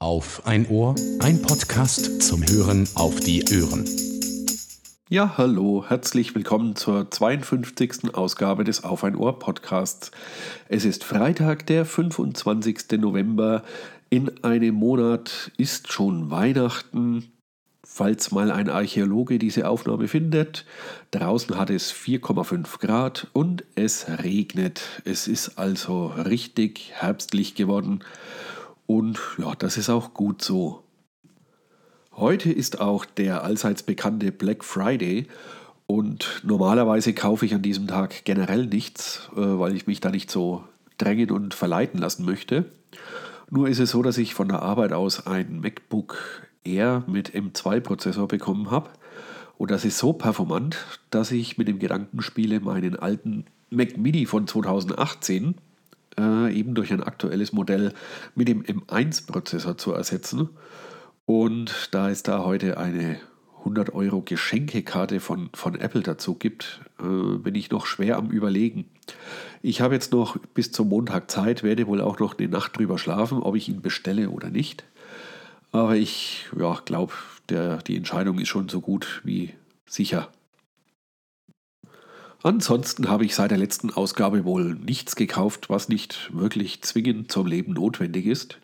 Auf ein Ohr, ein Podcast zum Hören auf die Ohren. Ja, hallo, herzlich willkommen zur 52. Ausgabe des Auf ein Ohr Podcasts. Es ist Freitag, der 25. November. In einem Monat ist schon Weihnachten. Falls mal ein Archäologe diese Aufnahme findet, draußen hat es 4,5 Grad und es regnet. Es ist also richtig herbstlich geworden. Und ja, das ist auch gut so. Heute ist auch der allseits bekannte Black Friday und normalerweise kaufe ich an diesem Tag generell nichts, weil ich mich da nicht so drängen und verleiten lassen möchte. Nur ist es so, dass ich von der Arbeit aus ein MacBook Air mit M2-Prozessor bekommen habe. Und das ist so performant, dass ich mit dem Gedanken spiele, meinen alten Mac mini von 2018 eben durch ein aktuelles Modell mit dem M1-Prozessor zu ersetzen. Und da es da heute eine 100 € Geschenkekarte von Apple dazu gibt, bin ich noch schwer am Überlegen. Ich habe jetzt noch bis zum Montag Zeit, werde wohl auch noch eine Nacht drüber schlafen, ob ich ihn bestelle oder nicht. Aber ich glaube, die Entscheidung ist schon so gut wie sicher. Ansonsten habe ich seit der letzten Ausgabe wohl nichts gekauft, was nicht wirklich zwingend zum Leben notwendig ist.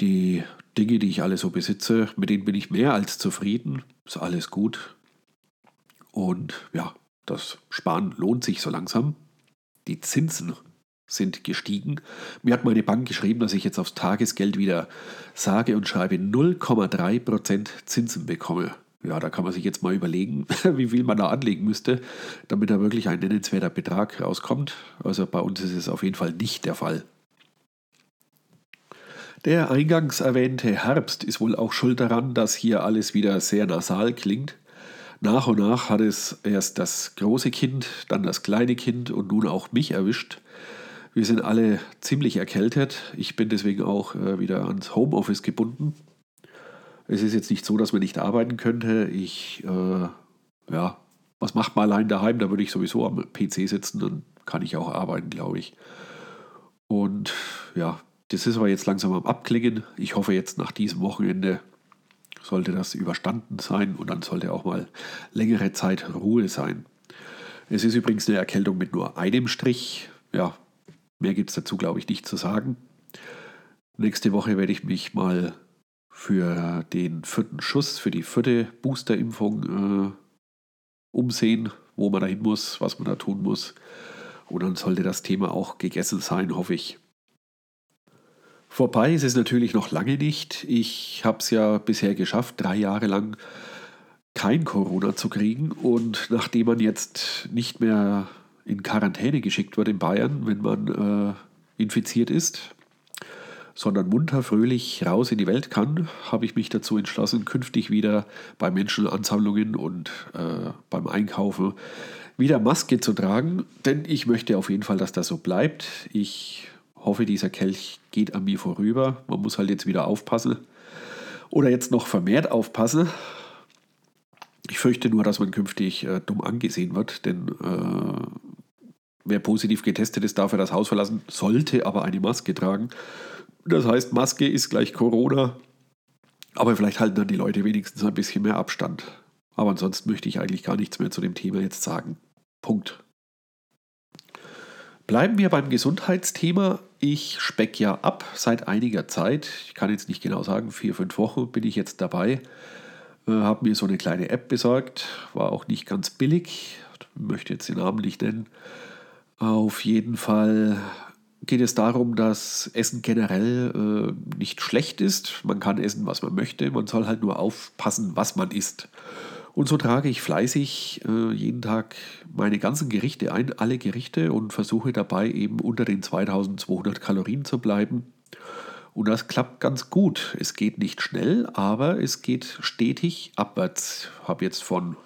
Die Dinge, die ich alle so besitze, mit denen bin ich mehr als zufrieden. Ist alles gut. Und ja, das Sparen lohnt sich so langsam. Die Zinsen sind gestiegen. Mir hat meine Bank geschrieben, dass ich jetzt aufs Tagesgeld wieder sage und schreibe 0,3% Zinsen bekomme. Ja, da kann man sich jetzt mal überlegen, wie viel man da anlegen müsste, damit da wirklich ein nennenswerter Betrag rauskommt. Also bei uns ist es auf jeden Fall nicht der Fall. Der eingangs erwähnte Herbst ist wohl auch schuld daran, dass hier alles wieder sehr nasal klingt. Nach und nach hat es erst das große Kind, dann das kleine Kind und nun auch mich erwischt. Wir sind alle ziemlich erkältet. Ich bin deswegen auch wieder ans Homeoffice gebunden. Es ist jetzt nicht so, dass man nicht arbeiten könnte. Was macht man allein daheim? Da würde ich sowieso am PC sitzen, dann kann ich auch arbeiten, glaube ich. Und ja, das ist aber jetzt langsam am Abklingen. Ich hoffe, jetzt nach diesem Wochenende sollte das überstanden sein und dann sollte auch mal längere Zeit Ruhe sein. Es ist übrigens eine Erkältung mit nur einem Strich. Ja, mehr gibt es dazu, glaube ich, nicht zu sagen. Nächste Woche werde ich mich mal für den vierten Schuss, für die vierte Boosterimpfung umsehen, wo man da hin muss, was man da tun muss. Und dann sollte das Thema auch gegessen sein, hoffe ich. Vorbei ist es natürlich noch lange nicht. Ich habe es ja bisher geschafft, 3 Jahre lang kein Corona zu kriegen. Und nachdem man jetzt nicht mehr in Quarantäne geschickt wird in Bayern, wenn man infiziert ist, sondern munter, fröhlich raus in die Welt kann, habe ich mich dazu entschlossen, künftig wieder bei Menschenansammlungen und beim Einkaufen wieder Maske zu tragen, denn ich möchte auf jeden Fall, dass das so bleibt. Ich hoffe, dieser Kelch geht an mir vorüber. Man muss halt jetzt wieder aufpassen oder jetzt noch vermehrt aufpassen. Ich fürchte nur, dass man künftig dumm angesehen wird, denn wer positiv getestet ist, darf er das Haus verlassen, sollte aber eine Maske tragen. Das heißt, Maske ist gleich Corona, aber vielleicht halten dann die Leute wenigstens ein bisschen mehr Abstand. Aber ansonsten möchte ich eigentlich gar nichts mehr zu dem Thema jetzt sagen. Punkt. Bleiben wir beim Gesundheitsthema. Ich speck ja ab seit einiger Zeit. Ich kann jetzt nicht genau sagen, 4-5 Wochen bin ich jetzt dabei. Habe mir so eine kleine App besorgt, war auch nicht ganz billig. Möchte jetzt den Namen nicht nennen. Auf jeden Fall geht es darum, dass Essen generell nicht schlecht ist. Man kann essen, was man möchte. Man soll halt nur aufpassen, was man isst. Und so trage ich fleißig jeden Tag meine ganzen Gerichte ein, alle Gerichte, und versuche dabei eben unter den 2200 Kalorien zu bleiben. Und das klappt ganz gut. Es geht nicht schnell, aber es geht stetig abwärts. Ich habe jetzt von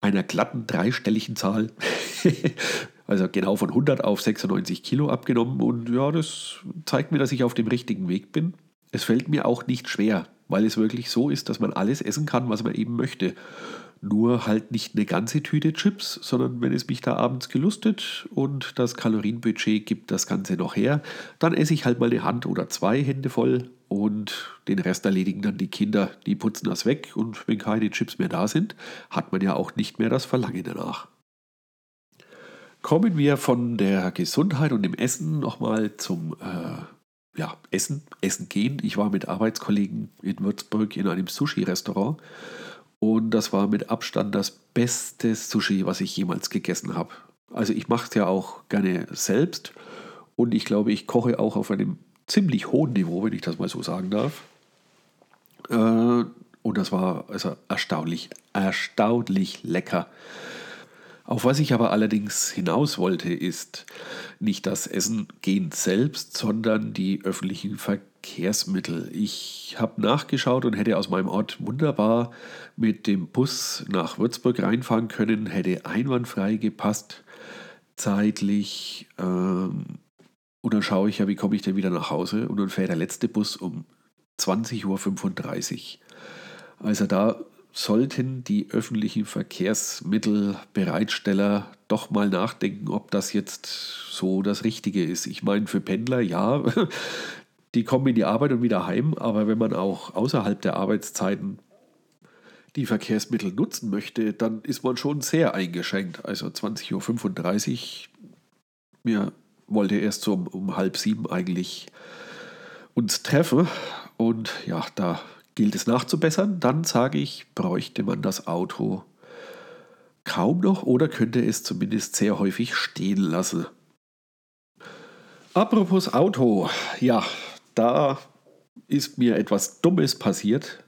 einer glatten dreistelligen Zahl also genau von 100 auf 96 Kilo abgenommen und ja, das zeigt mir, dass ich auf dem richtigen Weg bin. Es fällt mir auch nicht schwer, weil es wirklich so ist, dass man alles essen kann, was man eben möchte. Nur halt nicht eine ganze Tüte Chips, sondern wenn es mich da abends gelustet und das Kalorienbudget gibt das Ganze noch her, dann esse ich halt mal eine Hand oder zwei Hände voll und den Rest erledigen dann die Kinder. Die putzen das weg und wenn keine Chips mehr da sind, hat man ja auch nicht mehr das Verlangen danach. Kommen wir von der Gesundheit und dem Essen nochmal zum Essen gehen. Ich war mit Arbeitskollegen in Würzburg in einem Sushi-Restaurant. Und das war mit Abstand das beste Sushi, was ich jemals gegessen habe. Also ich mache es ja auch gerne selbst. Und ich glaube, ich koche auch auf einem ziemlich hohen Niveau, wenn ich das mal so sagen darf. Und das war also erstaunlich lecker. Auf was ich aber allerdings hinaus wollte, ist nicht das Essen gehen selbst, sondern die öffentlichen Verkehrsmittel. Ich habe nachgeschaut und hätte aus meinem Ort wunderbar mit dem Bus nach Würzburg reinfahren können, hätte einwandfrei gepasst, zeitlich. Und dann schaue ich ja, wie komme ich denn wieder nach Hause? Und dann fährt der letzte Bus um 20.35 Uhr. Also da sollten die öffentlichen Verkehrsmittelbereitsteller doch mal nachdenken, ob das jetzt so das Richtige ist. Ich meine, für Pendler, ja, die kommen in die Arbeit und wieder heim, aber wenn man auch außerhalb der Arbeitszeiten die Verkehrsmittel nutzen möchte, dann ist man schon sehr eingeschränkt. Also 20.35 Uhr, mir wollte erst so um 6:30 eigentlich uns treffen und ja, da gilt es nachzubessern, dann sage ich, bräuchte man das Auto kaum noch oder könnte es zumindest sehr häufig stehen lassen. Apropos Auto, ja, da ist mir etwas Dummes passiert.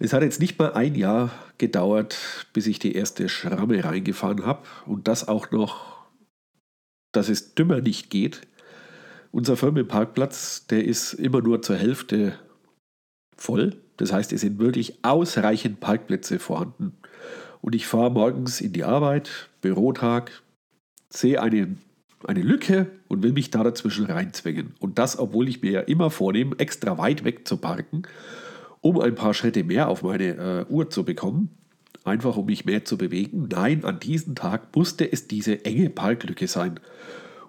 Es hat jetzt nicht mal ein Jahr gedauert, bis ich die erste Schramme reingefahren habe und das auch noch, dass es dümmer nicht geht. Unser Firmenparkplatz, der ist immer nur zur Hälfte voll. Das heißt, es sind wirklich ausreichend Parkplätze vorhanden. Und ich fahre morgens in die Arbeit, Bürotag, sehe eine Lücke und will mich da dazwischen reinzwingen. Und das, obwohl ich mir ja immer vornehme, extra weit weg zu parken, um ein paar Schritte mehr auf meine Uhr zu bekommen, einfach um mich mehr zu bewegen. Nein, an diesem Tag musste es diese enge Parklücke sein.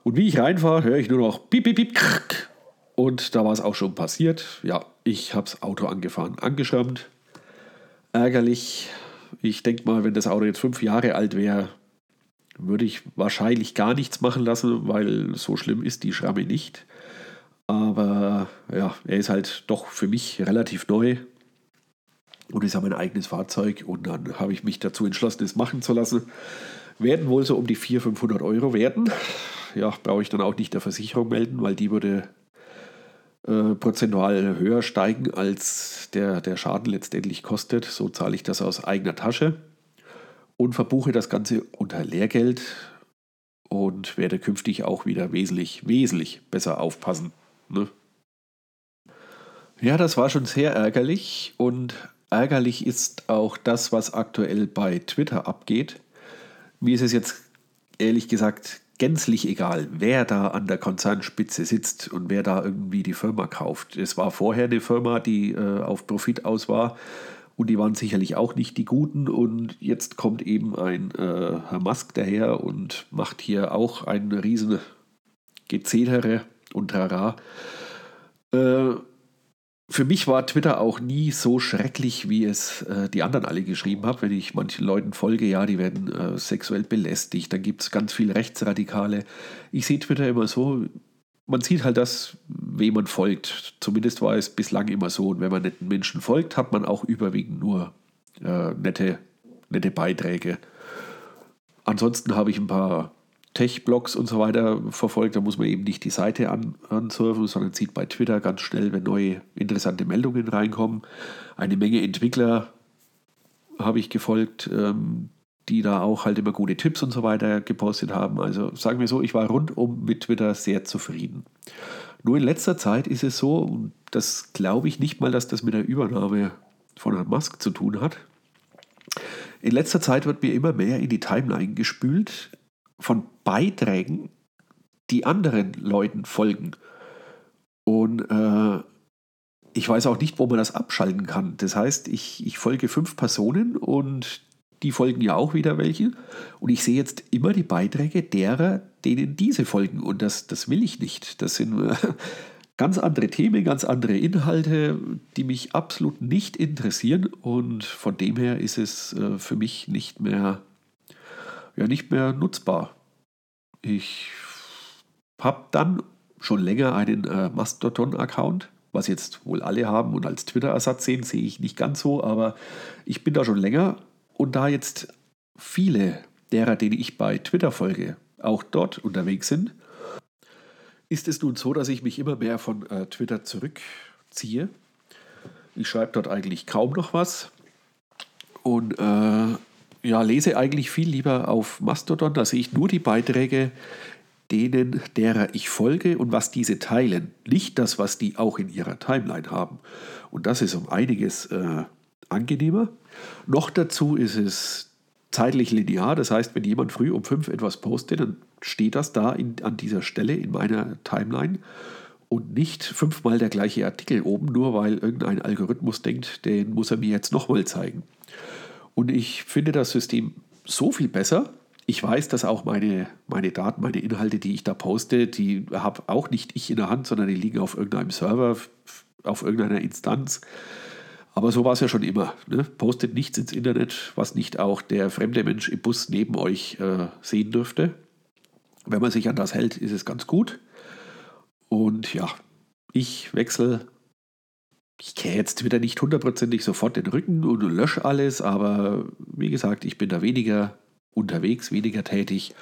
Und wie ich reinfahre, höre ich nur noch piep, piep, piep, krrk. Und da war es auch schon passiert. Ja, ich habe das Auto angefahren, angeschrammt. Ärgerlich. Ich denke mal, wenn das Auto jetzt 5 Jahre alt wäre, würde ich wahrscheinlich gar nichts machen lassen, weil so schlimm ist die Schramme nicht. Aber ja, er ist halt doch für mich relativ neu und ist ja mein eigenes Fahrzeug. Und dann habe ich mich dazu entschlossen, es machen zu lassen. Werden wohl so um die 400-500 Euro werden. Ja, brauche ich dann auch nicht der Versicherung melden, weil die würde prozentual höher steigen, als der Schaden letztendlich kostet. So zahle ich das aus eigener Tasche und verbuche das Ganze unter Lehrgeld und werde künftig auch wieder wesentlich besser aufpassen. Ne? Ja, das war schon sehr ärgerlich und ärgerlich ist auch das, was aktuell bei Twitter abgeht. Mir ist es jetzt ehrlich gesagt gänzlich egal, wer da an der Konzernspitze sitzt und wer da irgendwie die Firma kauft. Es war vorher eine Firma, die auf Profit aus war und die waren sicherlich auch nicht die Guten und jetzt kommt eben ein Herr Musk daher und macht hier auch ein riesen Gezetere und Trara. Für mich war Twitter auch nie so schrecklich, wie es die anderen alle geschrieben haben. Wenn ich manchen Leuten folge, ja, die werden sexuell belästigt, dann gibt es ganz viel Rechtsradikale. Ich sehe Twitter immer so, man sieht halt das, wem man folgt. Zumindest war es bislang immer so. Und wenn man netten Menschen folgt, hat man auch überwiegend nur nette Beiträge. Ansonsten habe ich ein paar Tech-Blogs und so weiter verfolgt, da muss man eben nicht die Seite ansurfen, sondern sieht bei Twitter ganz schnell, wenn neue interessante Meldungen reinkommen. Eine Menge Entwickler habe ich gefolgt, die da auch halt immer gute Tipps und so weiter gepostet haben. Also sagen wir so, ich war rundum mit Twitter sehr zufrieden. Nur in letzter Zeit ist es so, und das glaube ich nicht mal, dass das mit der Übernahme von Herrn Musk zu tun hat. In letzter Zeit wird mir immer mehr in die Timeline gespült, von Beiträgen, die anderen Leuten folgen. Und Ich weiß auch nicht, wo man das abschalten kann. Das heißt, ich folge 5 Personen und die folgen ja auch wieder welchen. Und ich sehe jetzt immer die Beiträge derer, denen diese folgen. Und das will ich nicht. Das sind ganz andere Themen, ganz andere Inhalte, die mich absolut nicht interessieren. Und von dem her ist es für mich nicht mehr nutzbar. Ich habe dann schon länger einen Mastodon-Account, was jetzt wohl alle haben und als Twitter-Ersatz sehen, sehe ich nicht ganz so, aber ich bin da schon länger und da jetzt viele derer, denen ich bei Twitter folge, auch dort unterwegs sind, ist es nun so, dass ich mich immer mehr von Twitter zurückziehe. Ich schreibe dort eigentlich kaum noch was und lese eigentlich viel lieber auf Mastodon, da sehe ich nur die Beiträge, denen, derer ich folge und was diese teilen. Nicht das, was die auch in ihrer Timeline haben. Und das ist um einiges angenehmer. Noch dazu ist es zeitlich linear. Das heißt, wenn jemand früh um 5 etwas postet, dann steht das da an dieser Stelle in meiner Timeline und nicht 5-mal der gleiche Artikel oben, nur weil irgendein Algorithmus denkt, den muss er mir jetzt nochmal zeigen. Und ich finde das System so viel besser. Ich weiß, dass auch meine Daten, meine Inhalte, die ich da poste, die habe auch nicht ich in der Hand, sondern die liegen auf irgendeinem Server, auf irgendeiner Instanz. Aber so war es ja schon immer. Ne? Postet nichts ins Internet, was nicht auch der fremde Mensch im Bus neben euch sehen dürfte. Wenn man sich an das hält, ist es ganz gut. Und ja, ich wechsle. Ich kehre jetzt wieder nicht 100%ig sofort den Rücken und lösche alles, aber wie gesagt, ich bin da weniger unterwegs, weniger tätig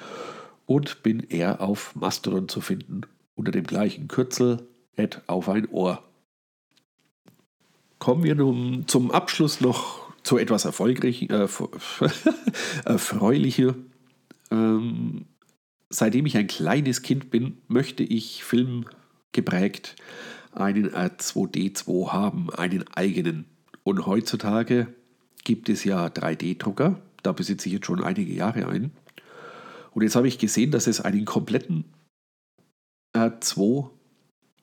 und bin eher auf Mastodon zu finden, unter dem gleichen Kürzel @aufeinohr. Kommen wir nun zum Abschluss noch zu etwas Erfreulichem. Seitdem ich ein kleines Kind bin, möchte ich filmgeprägt einen R2D2 haben, einen eigenen. Und heutzutage gibt es ja 3D-Drucker. Da besitze ich jetzt schon einige Jahre ein. Und jetzt habe ich gesehen, dass es einen kompletten R2,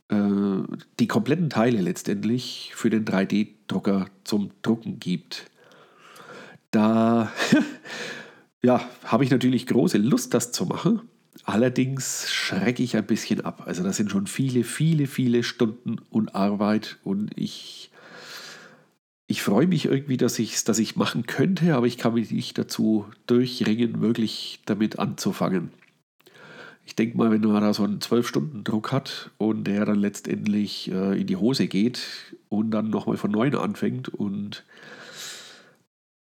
die kompletten Teile letztendlich für den 3D-Drucker zum Drucken gibt. Da habe ich natürlich große Lust, das zu machen. Allerdings schrecke ich ein bisschen ab. Also das sind schon viele, viele, viele Stunden und Arbeit und ich freue mich irgendwie, dass ich machen könnte, aber ich kann mich nicht dazu durchringen, wirklich damit anzufangen. Ich denke mal, wenn man da so einen 12-Stunden-Druck hat und der dann letztendlich in die Hose geht und dann nochmal von Neuem anfängt und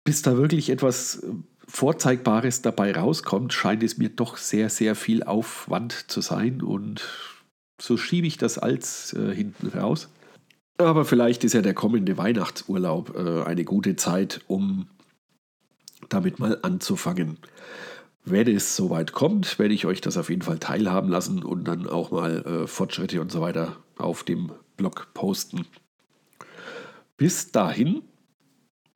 bis da wirklich etwas Vorzeigbares dabei rauskommt, scheint es mir doch sehr, sehr viel Aufwand zu sein und so schiebe ich das als hinten raus. Aber vielleicht ist ja der kommende Weihnachtsurlaub eine gute Zeit, um damit mal anzufangen. Wenn es soweit kommt, werde ich euch das auf jeden Fall teilhaben lassen und dann auch mal Fortschritte und so weiter auf dem Blog posten. Bis dahin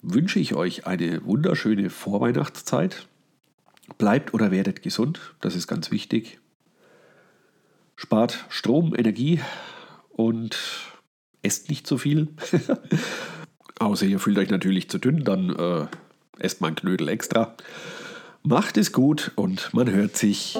wünsche ich euch eine wunderschöne Vorweihnachtszeit. Bleibt oder werdet gesund, das ist ganz wichtig. Spart Strom, Energie und esst nicht zu viel. Außer ihr fühlt euch natürlich zu dünn, dann esst mal einen Knödel extra. Macht es gut und man hört sich.